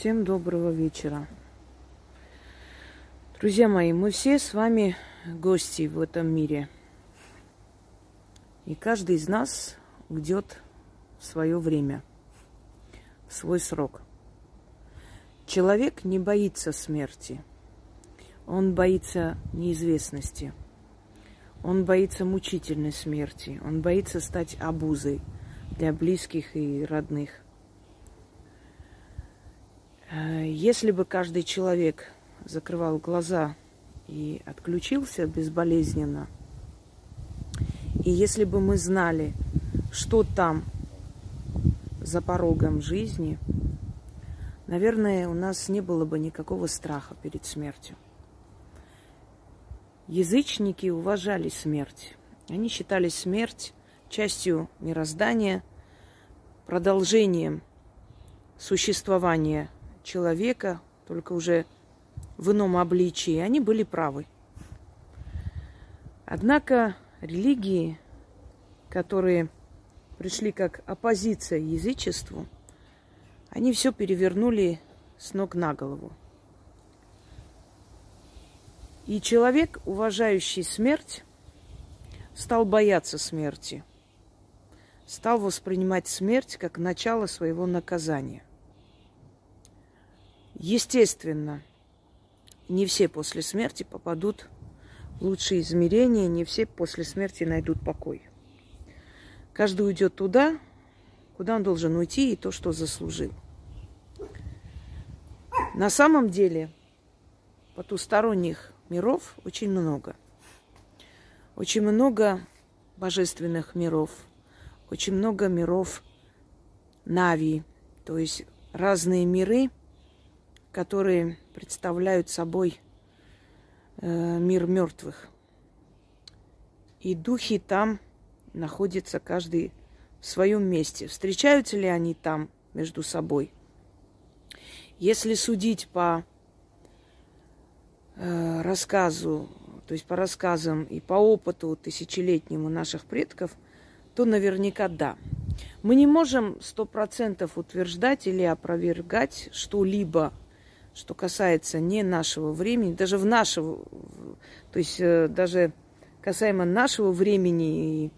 Всем доброго вечера. Друзья мои, мы все с вами гости в этом мире. И каждый из нас уйдет в свое время, в свой срок. Человек не боится смерти. Он боится неизвестности. Он боится мучительной смерти. Он боится стать обузой для близких и родных. Если бы каждый человек закрывал глаза и отключился безболезненно, и если бы мы знали, что там за порогом жизни, наверное, у нас не было бы никакого страха перед смертью. Язычники уважали смерть. Они считали смерть частью мироздания, продолжением существования человека, только уже в ином обличии. Они были правы. Однако религии, которые пришли как оппозиция язычеству, они все перевернули с ног на голову. И человек, уважающий смерть, стал бояться смерти, стал воспринимать смерть как начало своего наказания. Естественно, не все после смерти попадут в лучшие измерения, не все после смерти найдут покой. Каждый уйдет туда, куда он должен уйти, и то, что заслужил. На самом деле, потусторонних миров очень много. Очень много божественных миров, очень много миров Нави, то есть разные миры, которые представляют собой мир мертвых. И духи там находятся каждый в своем месте. Встречаются ли они там между собой? Если судить по рассказу, то есть по рассказам и по опыту тысячелетнему наших предков, то наверняка да. Мы не можем 100% утверждать или опровергать что-либо, что касается не нашего времени, даже в нашего, то есть даже касаемо нашего времени и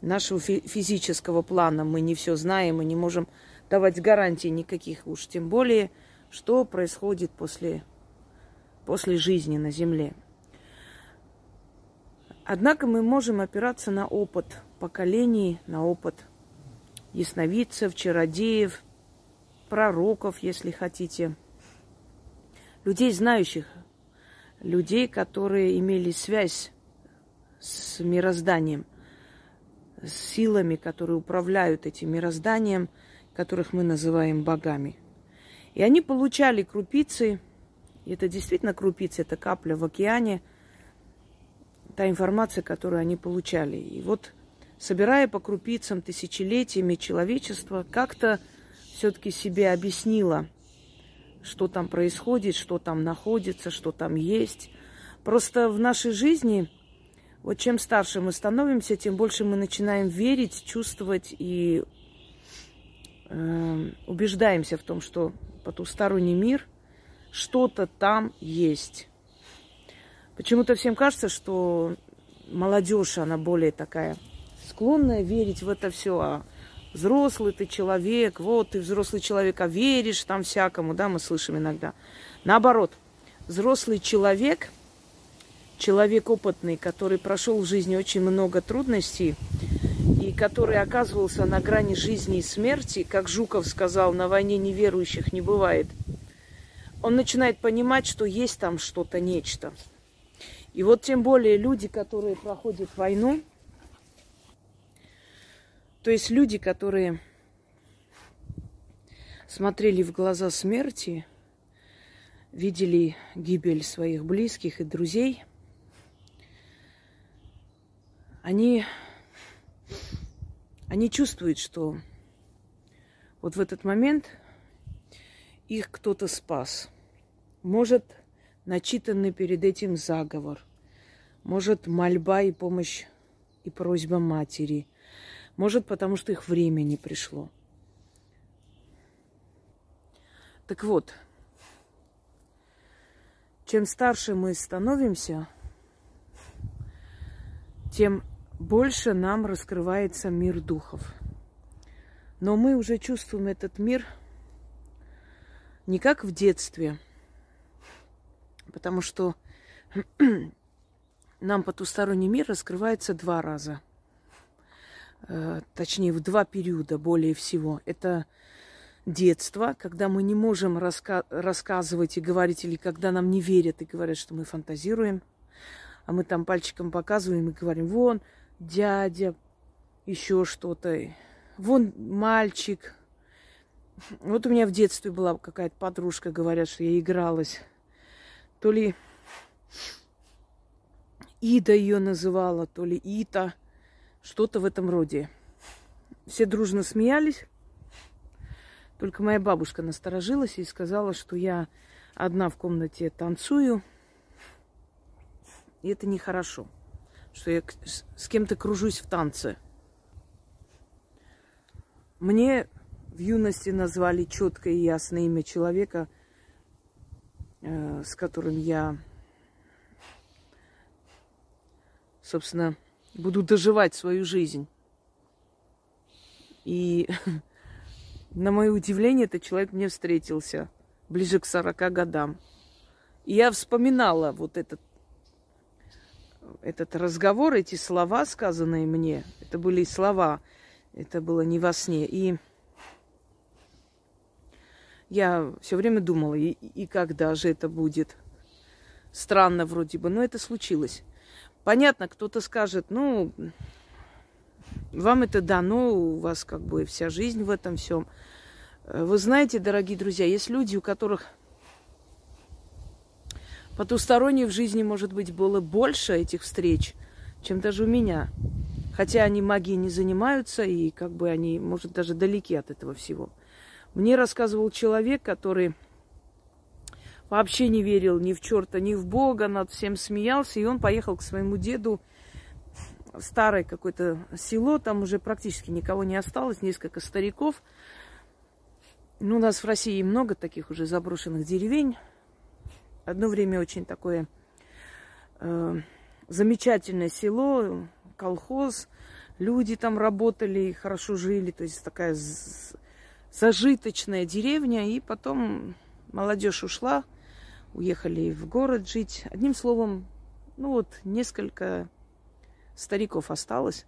нашего физического плана, мы не все знаем и не можем давать гарантий никаких, уж тем более, что происходит после жизни на Земле. Однако мы можем опираться на опыт поколений, на опыт ясновидцев, чародеев, пророков, если хотите, людей знающих, людей, которые имели связь с мирозданием, с силами, которые управляют этим мирозданием, которых мы называем богами. И они получали крупицы, и это действительно крупицы, это капля в океане, та информация, которую они получали. И вот, собирая по крупицам тысячелетиями, человечество как-то все-таки себе объяснило, что там происходит, что там находится, что там есть. Просто в нашей жизни, вот чем старше мы становимся, тем больше мы начинаем верить, чувствовать и убеждаемся в том, что потусторонний мир, что-то там есть. Почему-то всем кажется, что молодежь, она более такая склонная верить в это все, а взрослый ты человек, вот ты взрослый человек, а веришь там всякому, да, мы слышим иногда. Наоборот, взрослый человек, человек опытный, который прошел в жизни очень много трудностей и который оказывался на грани жизни и смерти, как Жуков сказал, на войне неверующих не бывает, он начинает понимать, что есть там что-то, нечто. И вот тем более люди, которые проходят войну, то есть люди, которые смотрели в глаза смерти, видели гибель своих близких и друзей, они чувствуют, что вот в этот момент их кто-то спас. Может, начитанный перед этим заговор, может, мольба и помощь и просьба матери, может, потому что их время не пришло. Так вот, Чем старше мы становимся, тем больше нам раскрывается мир духов. Но мы уже чувствуем этот мир не как в детстве, потому что нам потусторонний мир раскрывается 2 раза. Точнее, в 2 периода более всего. Это детство, когда мы не можем рассказывать и говорить, или когда нам не верят и говорят, что мы фантазируем, а мы там пальчиком показываем и говорим: вон дядя, еще что-то, вон мальчик. Вот у меня в детстве была какая-то подружка, говорят, что я игралась. То ли Ида ее называла, то ли Ита. Что-то в этом роде. Все дружно смеялись. Только моя бабушка насторожилась и сказала, что я одна в комнате танцую. И это нехорошо, что я с кем-то кружусь в танце. Мне в юности назвали четкое и ясное имя человека, с которым я, собственно, буду доживать свою жизнь. И на мое удивление, этот человек мне встретился ближе к 40 годам. И я вспоминала вот этот разговор, эти слова, сказанные мне. Это были слова, это было не во сне. И я все время думала, и когда же это будет? Странно вроде бы, но это случилось. Понятно, кто-то скажет: ну, вам это дано, у вас как бы вся жизнь в этом всем. Вы знаете, дорогие друзья, есть люди, у которых потусторонних в жизни, может быть, было больше этих встреч, чем даже у меня. Хотя они магией не занимаются, и как бы они, может, даже далеки от этого всего. Мне рассказывал человек, который вообще не верил ни в черта, ни в Бога, над всем смеялся. И он поехал к своему деду в старое какое-то село. Там уже практически никого не осталось, несколько стариков. Ну, у нас в России много таких уже заброшенных деревень. Одно время очень такое замечательное село, колхоз. Люди там работали, хорошо жили. То есть такая зажиточная деревня. И потом молодежь ушла. Уехали в город жить. Одним словом, ну вот, несколько стариков осталось.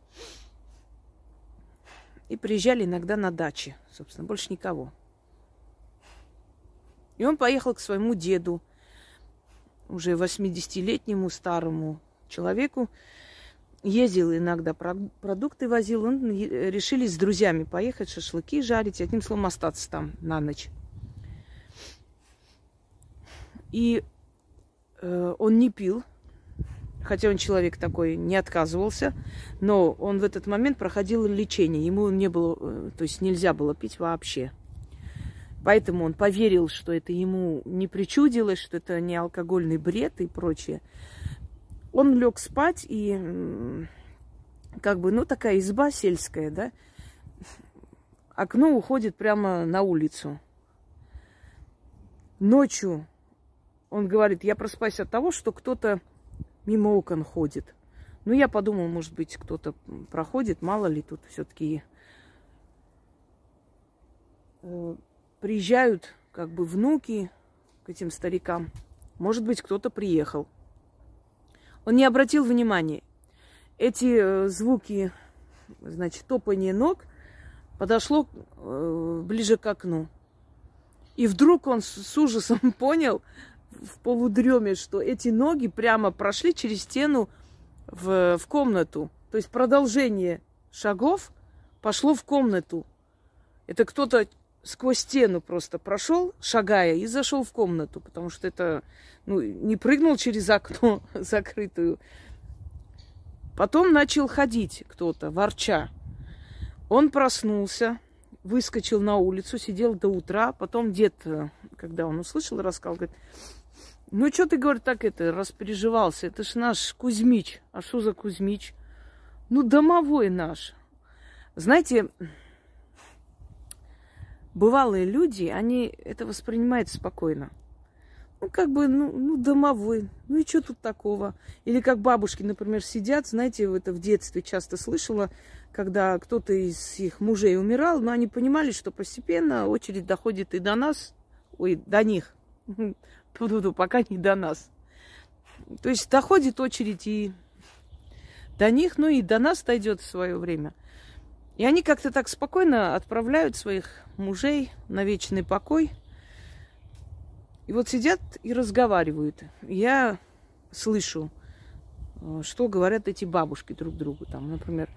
И приезжали иногда на дачи, собственно, больше никого. И он поехал к своему деду, уже 80-летнему старому человеку. Ездил иногда, продукты возил. Он решили с друзьями поехать, шашлыки жарить, одним словом, остаться там на ночь. И он не пил, хотя он человек такой, не отказывался, но он в этот момент проходил лечение, ему не было, то есть нельзя было пить вообще. Поэтому он поверил, что это ему не причудилось, что это не алкогольный бред и прочее. Он лег спать, и как бы, ну, такая изба сельская, да, окно уходит прямо на улицу. Ночью он говорит: я проспаюсь от того, что кто-то мимо окон ходит. Ну, я подумал, может быть, кто-то проходит, мало ли, тут все-таки приезжают как бы внуки к этим старикам. Может быть, кто-то приехал. Он не обратил внимания. Эти звуки, значит, топанье ног подошло ближе к окну. И вдруг он с ужасом понял в полудреме, что эти ноги прямо прошли через стену в комнату. То есть продолжение шагов пошло в комнату. Это кто-то сквозь стену просто прошел, шагая, и зашел в комнату, потому что это, ну, не прыгнул через окно закрытую. Потом начал ходить кто-то, ворча. Он проснулся, выскочил на улицу, сидел до утра. Потом дед, когда он услышал, рассказал, говорит: ну, что ты, говорит, так это, распереживался? Это ж наш Кузьмич. А что за Кузьмич? Ну, домовой наш. Знаете, бывалые люди, они это воспринимают спокойно. ну, как бы, ну, домовой. Ну, и что тут такого? Или как бабушки, например, сидят, знаете, это в детстве часто слышала, когда кто-то из их мужей умирал, но они понимали, что постепенно очередь доходит и до нас, ой, до них, пока не до нас. То есть доходит очередь и до них, ну и до нас дойдет в свое время. И они как-то так спокойно отправляют своих мужей на вечный покой. И вот сидят и разговаривают. Я слышу, что говорят эти бабушки друг другу. Там, например,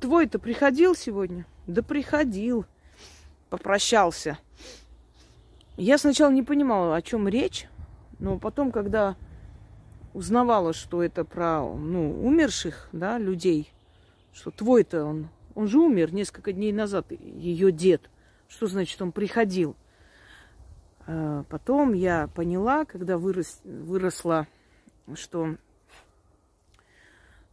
твой-то приходил сегодня? Да приходил, попрощался. Я сначала не понимала, о чем речь, но потом, когда узнавала, что это про, ну, умерших, да, людей, что твой-то он же умер несколько дней назад, ее дед. Что значит, он приходил? Потом я поняла, когда выросла, что,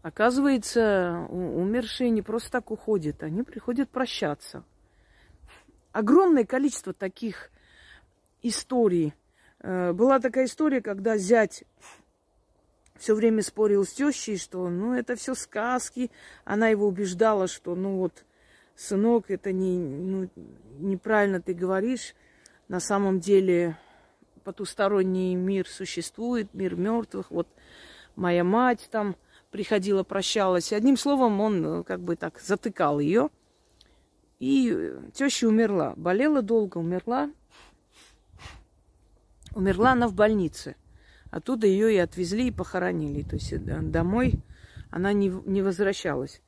оказывается, умершие не просто так уходят, они приходят прощаться. Огромное количество таких историй. Была такая история, когда зять все время спорил с тещей, что, ну, это все сказки. Она его убеждала, что, ну вот, сынок, это неправильно ты говоришь. На самом деле потусторонний мир существует, мир мертвых. Вот моя мать там приходила, прощалась. Одним словом, он как бы так затыкал ее. И теща умерла. Болела долго, умерла. Умерла она в больнице. Оттуда ее и отвезли, и похоронили. То есть домой она не возвращалась.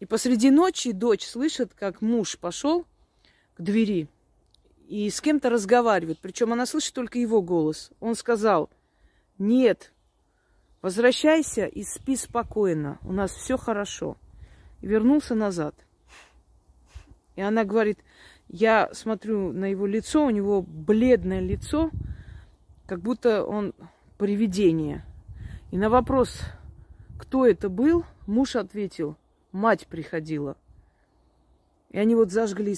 И посреди ночи дочь слышит, как муж пошел к двери и с кем-то разговаривает. Причем она слышит только его голос. Он сказал: нет, возвращайся и спи спокойно. У нас все хорошо. И вернулся назад. И она говорит, я смотрю на его лицо, у него бледное лицо, как будто он привидение. И на вопрос, кто это был, муж ответил: мать приходила. И они вот зажгли,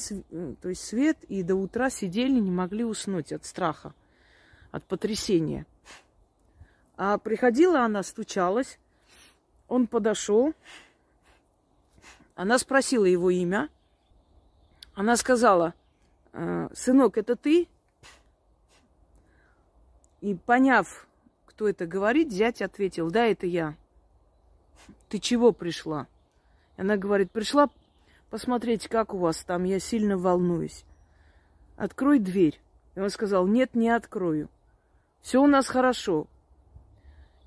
то есть, свет, и до утра сидели, не могли уснуть от страха, от потрясения. А приходила она, стучалась, он подошел, она спросила его имя, она сказала: сынок, это ты? И поняв, кто это говорит, зять ответил: да, это я. Ты чего пришла? Она говорит: пришла посмотреть, как у вас там, я сильно волнуюсь. Открой дверь. И он сказал: нет, не открою. Все у нас хорошо.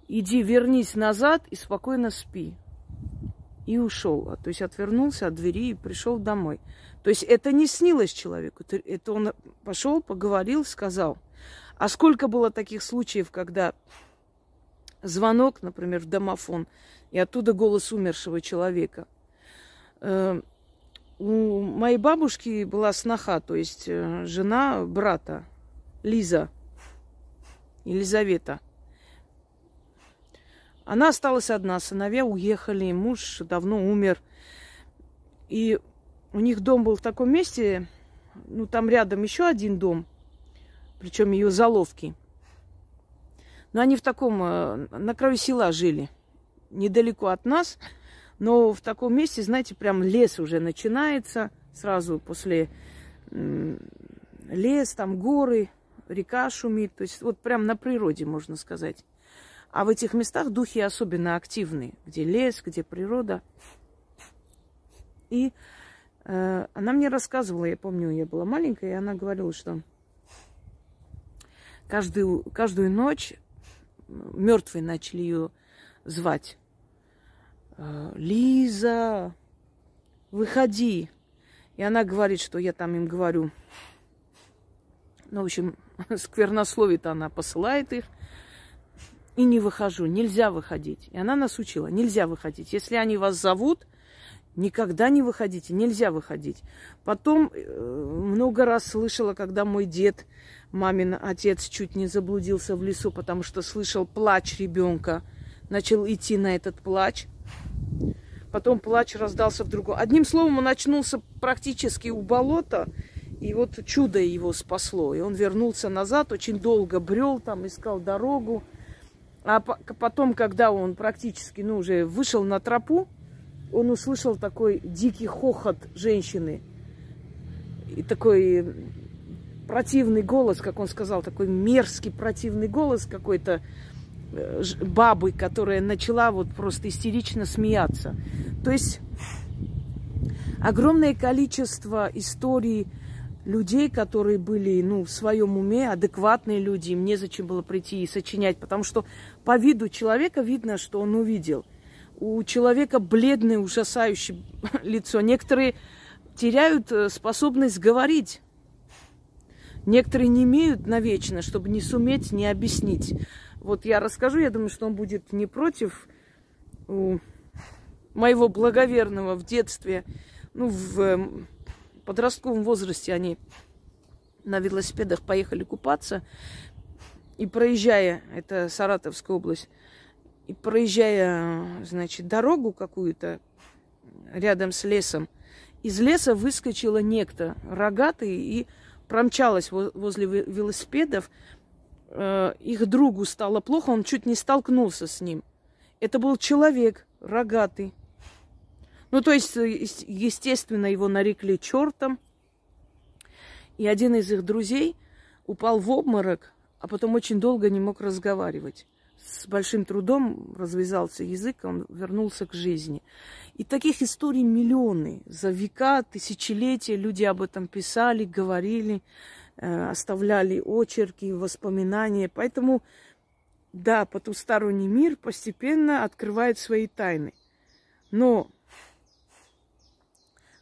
Иди, вернись назад и спокойно спи. И ушел. То есть отвернулся от двери и пришел домой. То есть это не снилось человеку. Это он пошел, поговорил, сказал. А сколько было таких случаев, когда звонок, например, в домофон, и оттуда голос умершего человека. У моей бабушки была сноха, то есть жена брата, Лиза, Елизавета. Она осталась одна, сыновья уехали, муж давно умер. И у них дом был в таком месте, ну, там рядом еще один дом, причем ее заловки. Но они в таком, на краю села жили, недалеко от нас, но в таком месте, знаете, прям лес уже начинается, сразу после лес, там горы, река шумит, то есть вот прям на природе, можно сказать. А в этих местах духи особенно активны, где лес, где природа. И она мне рассказывала, я помню, я была маленькая, и она говорила, что каждую ночь мертвые начали ее звать. Лиза, выходи. И она говорит, что я там им говорю. Ну, в общем, сквернословит она, посылает их. И не выхожу, нельзя выходить. И она нас учила, нельзя выходить. Если они вас зовут, никогда не выходите, нельзя выходить. Потом много раз слышала, когда мой дед, мамин отец, чуть не заблудился в лесу, потому что слышал плач ребенка. Начал идти на этот плач. Потом плач раздался в другом. Одним словом, он очнулся практически у болота И вот чудо его спасло. И он вернулся назад, очень долго брел там, искал дорогу. А потом, когда он практически, ну, уже вышел на тропу, он услышал такой дикий хохот женщины. И такой противный голос, как он сказал, такой мерзкий противный голос какой-то бабы, которая начала вот просто истерично смеяться. То есть огромное количество историй людей, которые были, ну, в своем уме, адекватные люди, им незачем было прийти и сочинять, потому что по виду человека видно, что он увидел. У человека бледное, ужасающее лицо. Некоторые теряют способность говорить. Некоторые немеют навечно, чтобы не суметь, не объяснить. Вот я расскажу, я думаю, что он будет не против. У моего благоверного в детстве, ну, в подростковом возрасте они на велосипедах поехали купаться. И проезжая, это Саратовская область, и проезжая, значит, дорогу какую-то рядом с лесом, из леса выскочила некто рогатый и промчалась возле велосипедов. Их другу стало плохо, он чуть не столкнулся с ним. Это был человек рогатый. Ну, то есть, естественно, его нарекли чертом. И один из их друзей упал в обморок, а потом очень долго не мог разговаривать. С большим трудом развязался язык, он вернулся к жизни. И таких историй миллионы. За века, тысячелетия люди об этом писали, говорили, оставляли очерки, воспоминания. Поэтому, да, потусторонний мир постепенно открывает свои тайны. Но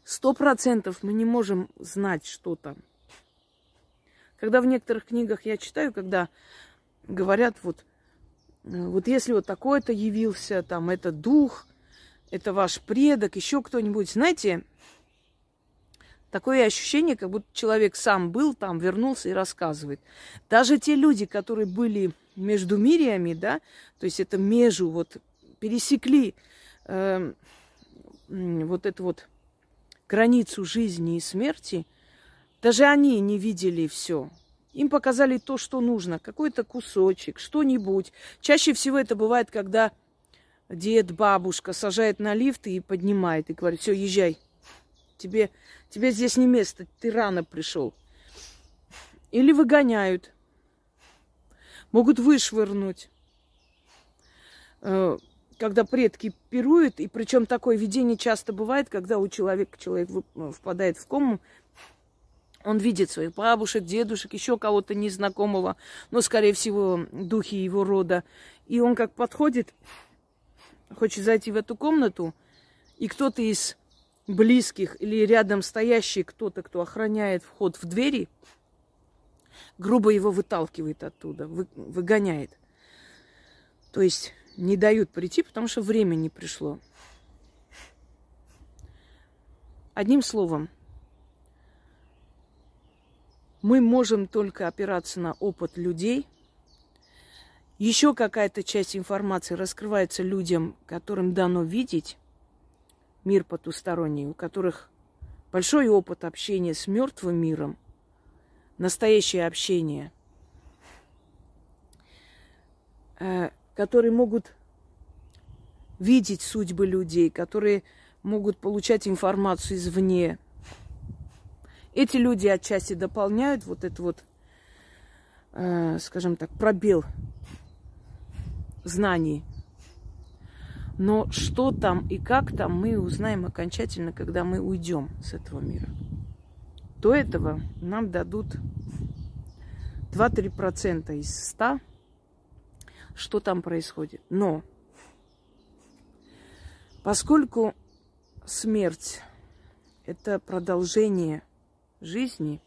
100% мы не можем знать, что там. Когда в некоторых книгах я читаю, когда говорят, вот если вот такой-то явился, там, это дух, это ваш предок, еще кто-нибудь, знаете, такое ощущение, как будто человек сам был там, вернулся и рассказывает. Даже те люди, которые были между мирями, да, то есть это межу, вот, пересекли вот эту вот границу жизни и смерти, даже они не видели все. Им показали то, что нужно, какой-то кусочек, что-нибудь. Чаще всего это бывает, когда дед, бабушка сажает на лифт и поднимает, и говорит: все, езжай, тебе здесь не место, ты рано пришел. Или выгоняют, могут вышвырнуть. Когда предки пируют, и причем такое видение часто бывает, когда у человек впадает в кому. Он видит своих бабушек, дедушек, еще кого-то незнакомого, но, скорее всего, духи его рода. И он как подходит, хочет зайти в эту комнату, и кто-то из близких или рядом стоящий кто-то, кто охраняет вход в двери, грубо его выталкивает оттуда, выгоняет. То есть не дают прийти, потому что время не пришло. Одним словом, мы можем только опираться на опыт людей. Еще какая-то часть информации раскрывается людям, которым дано видеть мир потусторонний, у которых большой опыт общения с мертвым миром, настоящее общение, которые могут видеть судьбы людей, которые могут получать информацию извне. Эти люди отчасти дополняют вот этот вот, скажем так, пробел знаний. Но что там и как там, мы узнаем окончательно, когда мы уйдем с этого мира. До этого нам дадут 2-3% из 100, что там происходит. Но поскольку смерть – это продолжение жизни.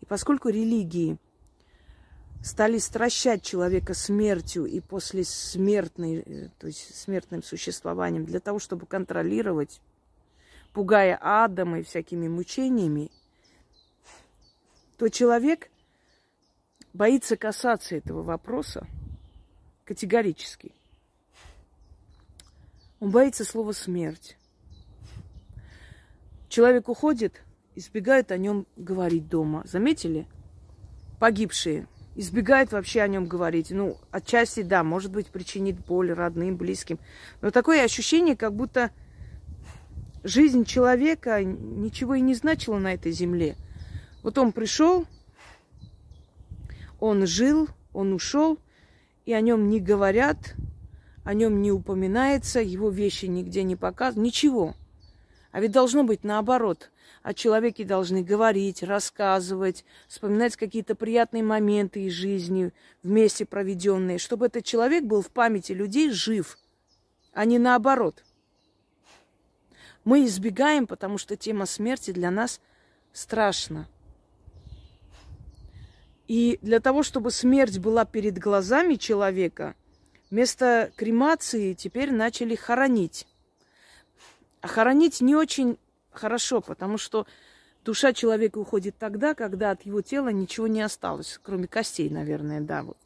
И поскольку религии стали стращать человека смертью и послесмертной, то есть смертным существованием, для того, чтобы контролировать, пугая адом и всякими мучениями, то человек боится касаться этого вопроса категорически. Он боится слова «смерть». Человек уходит избегают о нем говорить дома. Заметили? Погибшие. Избегают вообще о нем говорить. Ну, отчасти, да, может быть, причинит боль родным, близким. Но такое ощущение, как будто жизнь человека ничего и не значила на этой земле. Вот он пришел, он жил, он ушел, и о нем не говорят, о нем не упоминается, его вещи нигде не показывают, ничего. А ведь должно быть наоборот. О человеке должны говорить, рассказывать, вспоминать какие-то приятные моменты из жизни, вместе проведенные, чтобы этот человек был в памяти людей жив, а не наоборот. Мы избегаем, потому что тема смерти для нас страшна. И для того, чтобы смерть была перед глазами человека, вместо кремации теперь начали хоронить. А хоронить не очень хорошо, потому что душа человека уходит тогда, когда от его тела ничего не осталось, кроме костей, наверное, да, вот.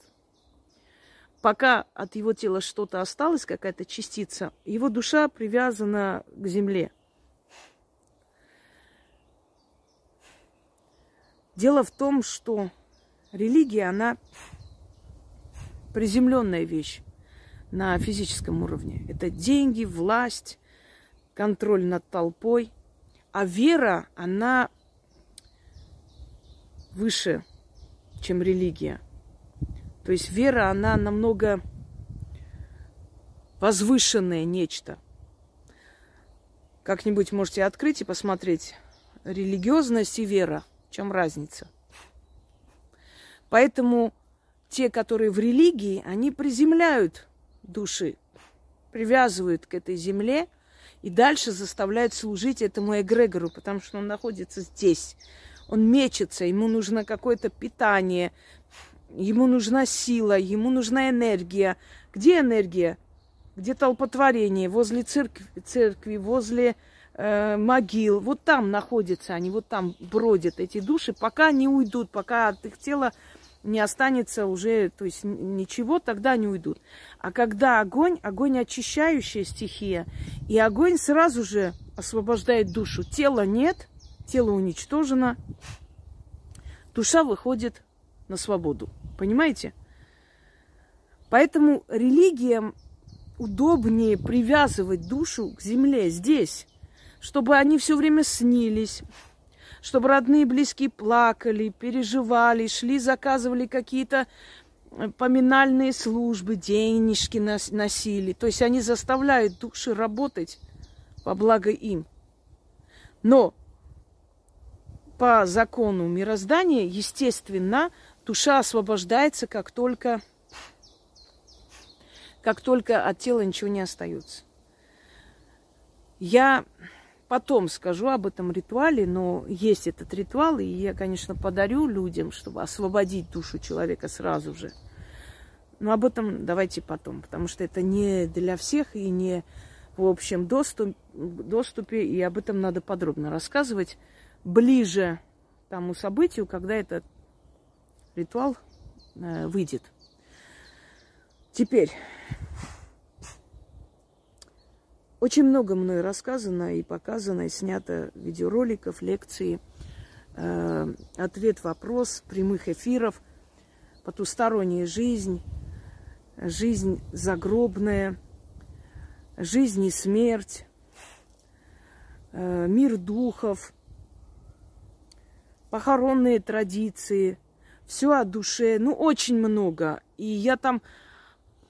Пока от его тела что-то осталось, какая-то частица, его душа привязана к земле. Дело в том, что религия, она приземленная вещь на физическом уровне. Это деньги, власть, контроль над толпой. А вера, она выше, чем религия. То есть вера, она намного возвышенное нечто. Как-нибудь можете открыть и посмотреть. Религиозность и вера. В чем разница? Поэтому те, которые в религии, они приземляют души, привязывают к этой земле, и дальше заставляют служить этому эгрегору, потому что он находится здесь. Он мечется, ему нужно какое-то питание, ему нужна сила, ему нужна энергия. Где энергия? Где толпотворение? Возле церкви, возле могил. Вот там находятся они, вот там бродят эти души, пока не уйдут, пока от их тела не останется уже, то есть ничего, тогда они уйдут. А когда огонь, огонь очищающая стихия, и огонь сразу же освобождает душу. Тела нет, тело уничтожено, душа выходит на свободу. Понимаете? Поэтому религиям удобнее привязывать душу к земле здесь, чтобы они все время снились, чтобы родные и близкие плакали, переживали, шли, заказывали какие-то поминальные службы, денежки носили. То есть они заставляют души работать во благо им. Но по закону мироздания, естественно, душа освобождается, как только от тела ничего не остается. Я потом скажу об этом ритуале, но есть этот ритуал, и я, конечно, подарю людям, чтобы освободить душу человека сразу же. Но об этом давайте потом, потому что это не для всех и не в общем доступе, и об этом надо подробно рассказывать ближе к тому событию, когда этот ритуал выйдет. Теперь... Очень много мной рассказано и показано, и снято видеороликов, лекций, ответ, вопрос, прямых эфиров, потусторонняя жизнь, жизнь загробная, жизнь и смерть, мир духов, похоронные традиции, все о душе, ну очень много. И я там...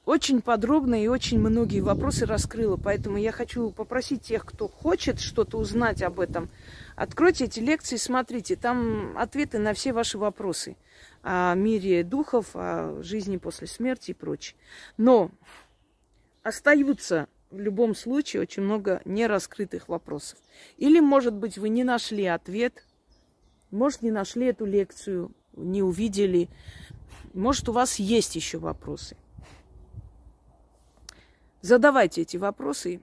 Очень подробно и очень многие вопросы раскрыла, поэтому я хочу попросить тех, кто хочет что-то узнать об этом, откройте эти лекции, смотрите, там ответы на все ваши вопросы о мире духов, о жизни после смерти и прочее. Но остаются в любом случае очень много нераскрытых вопросов. Или, может быть, вы не нашли ответ, может, не нашли эту лекцию, не увидели, может, у вас есть еще вопросы. Задавайте эти вопросы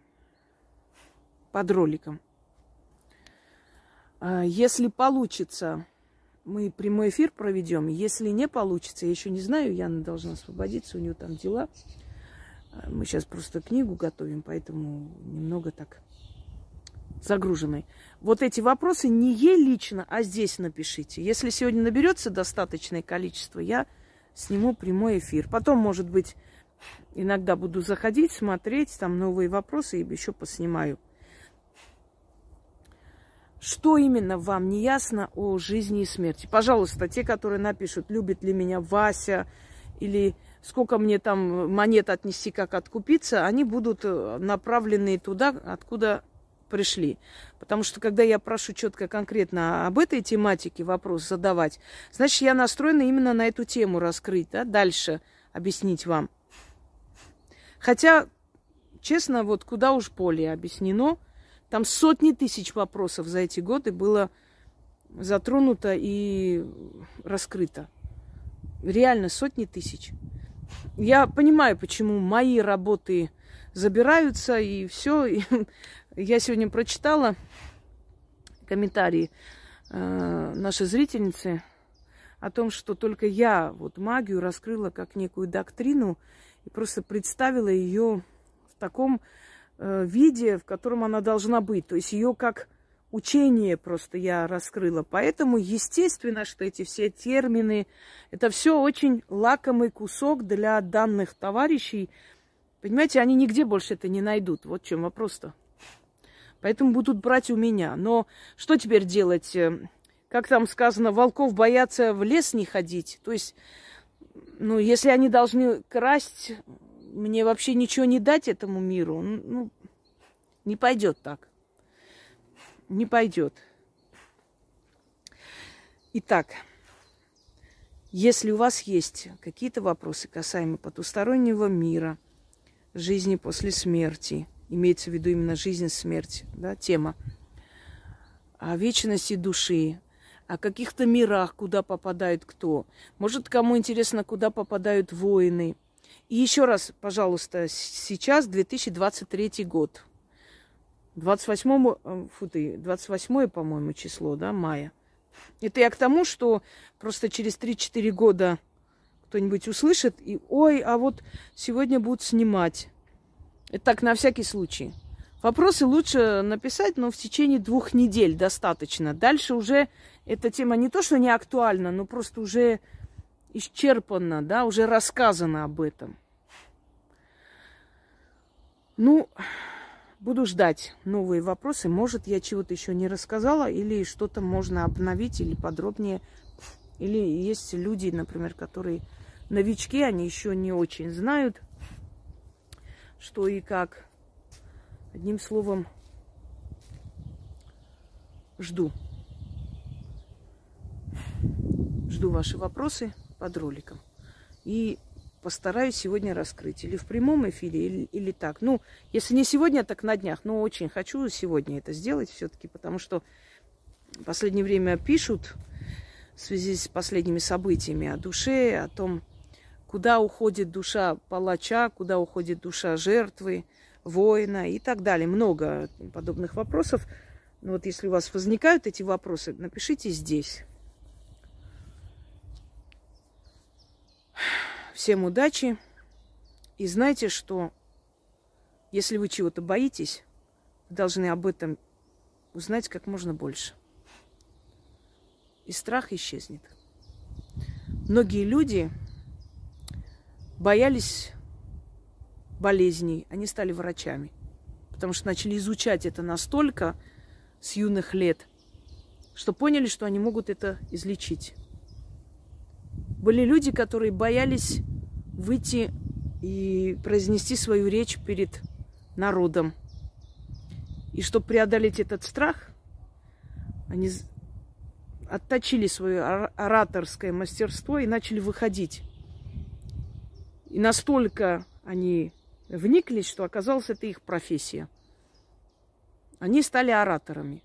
под роликом. Если получится, мы прямой эфир проведем. Если не получится, я еще не знаю, Яна должна освободиться, у нее там дела. Мы сейчас просто книгу готовим, поэтому немного так загруженной. Вот эти вопросы не ей лично, а здесь напишите. Если сегодня наберется достаточное количество, я сниму прямой эфир. Потом, может быть, иногда буду заходить, смотреть, там новые вопросы и еще поснимаю. Что именно вам не ясно о жизни и смерти? Пожалуйста, те, которые напишут, любит ли меня Вася, или сколько мне там монет отнести, как откупиться, они будут направлены туда, откуда пришли. Потому что, когда я прошу четко, конкретно об этой тематике вопрос задавать, значит, я настроена именно на эту тему раскрыть, да, дальше объяснить вам. Хотя, честно, вот куда уж более объяснено, там сотни тысяч вопросов за эти годы было затронуто и раскрыто. Реально сотни тысяч. Я понимаю, почему мои работы забираются и все. И я сегодня прочитала комментарии нашей зрительницы о том, что только я вот магию раскрыла как некую доктрину и просто представила ее в таком виде, в котором она должна быть. То есть ее как учение просто я раскрыла. Поэтому, естественно, что эти все термины, это все очень лакомый кусок для данных товарищей. Понимаете, они нигде больше это не найдут. Вот в чем вопрос-то. Поэтому будут брать у меня. Но что теперь делать? Как там сказано, волков боятся в лес не ходить. То есть, ну, если они должны красть, мне вообще ничего не дать этому миру, ну, не пойдет так. Не пойдет. Итак, если у вас есть какие-то вопросы, касаемо потустороннего мира, жизни после смерти, имеется в виду именно жизнь и смерть, да, тема, о вечности души, о каких-то мирах, куда попадает кто. Может, кому интересно, куда попадают воины. И еще раз, пожалуйста, сейчас 2023 год. 28, по-моему, число, да, мая. Это я к тому, что просто через 3-4 года кто-нибудь услышит и, ой, а вот сегодня будут снимать. Это так, на всякий случай. Вопросы лучше написать, но в течение 2 недель достаточно. Дальше уже эта тема не то, что не актуальна, но просто уже исчерпана, да, уже рассказано об этом. Ну, буду ждать новые вопросы. Может, я чего-то еще не рассказала, или что-то можно обновить, или подробнее. Или есть люди, например, которые новички, они еще не очень знают, что и как. Одним словом, жду. Жду ваши вопросы под роликом. И постараюсь сегодня раскрыть. Или в прямом эфире, или так. Ну, если не сегодня, так на днях. Но очень хочу сегодня это сделать все-таки, потому что в последнее время пишут в связи с последними событиями о душе, о том, куда уходит душа палача, куда уходит душа жертвы, воина и так далее. Много подобных вопросов. Но вот если у вас возникают эти вопросы, напишите здесь. Всем удачи. И знайте, что если вы чего-то боитесь, вы должны об этом узнать как можно больше. И страх исчезнет. Многие люди боялись болезней. Они стали врачами. Потому что начали изучать это настолько с юных лет, что поняли, что они могут это излечить. Были люди, которые боялись выйти и произнести свою речь перед народом. И чтобы преодолеть этот страх, они отточили свое ораторское мастерство и начали выходить. И настолько они вникли, что оказалось, это их профессия. Они стали ораторами.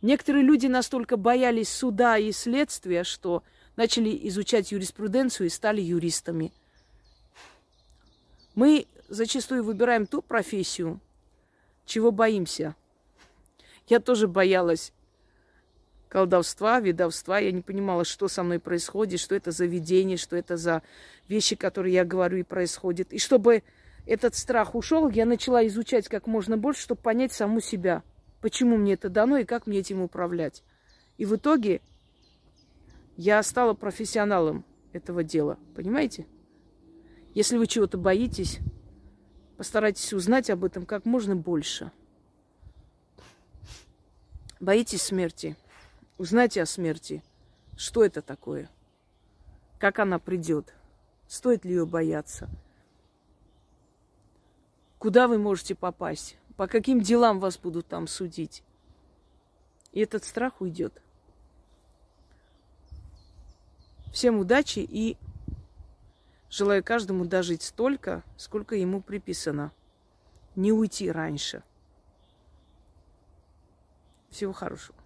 Некоторые люди настолько боялись суда и следствия, что начали изучать юриспруденцию и стали юристами. Мы зачастую выбираем ту профессию, чего боимся. Я тоже боялась колдовства, ведовства. Я не понимала, что со мной происходит, что это за видение, что это за вещи, которые я говорю и происходят. И чтобы этот страх ушел, я начала изучать как можно больше, чтобы понять саму себя. почему мне это дано и как мне этим управлять. И в итоге я стала профессионалом этого дела, понимаете? Если вы чего-то боитесь, постарайтесь узнать об этом как можно больше. Боитесь смерти, узнайте о смерти, что это такое, как она придет, стоит ли ее бояться, куда вы можете попасть, по каким делам вас будут там судить. И этот страх уйдет. Всем удачи и желаю каждому дожить столько, сколько ему приписано. Не уйти раньше. Всего хорошего.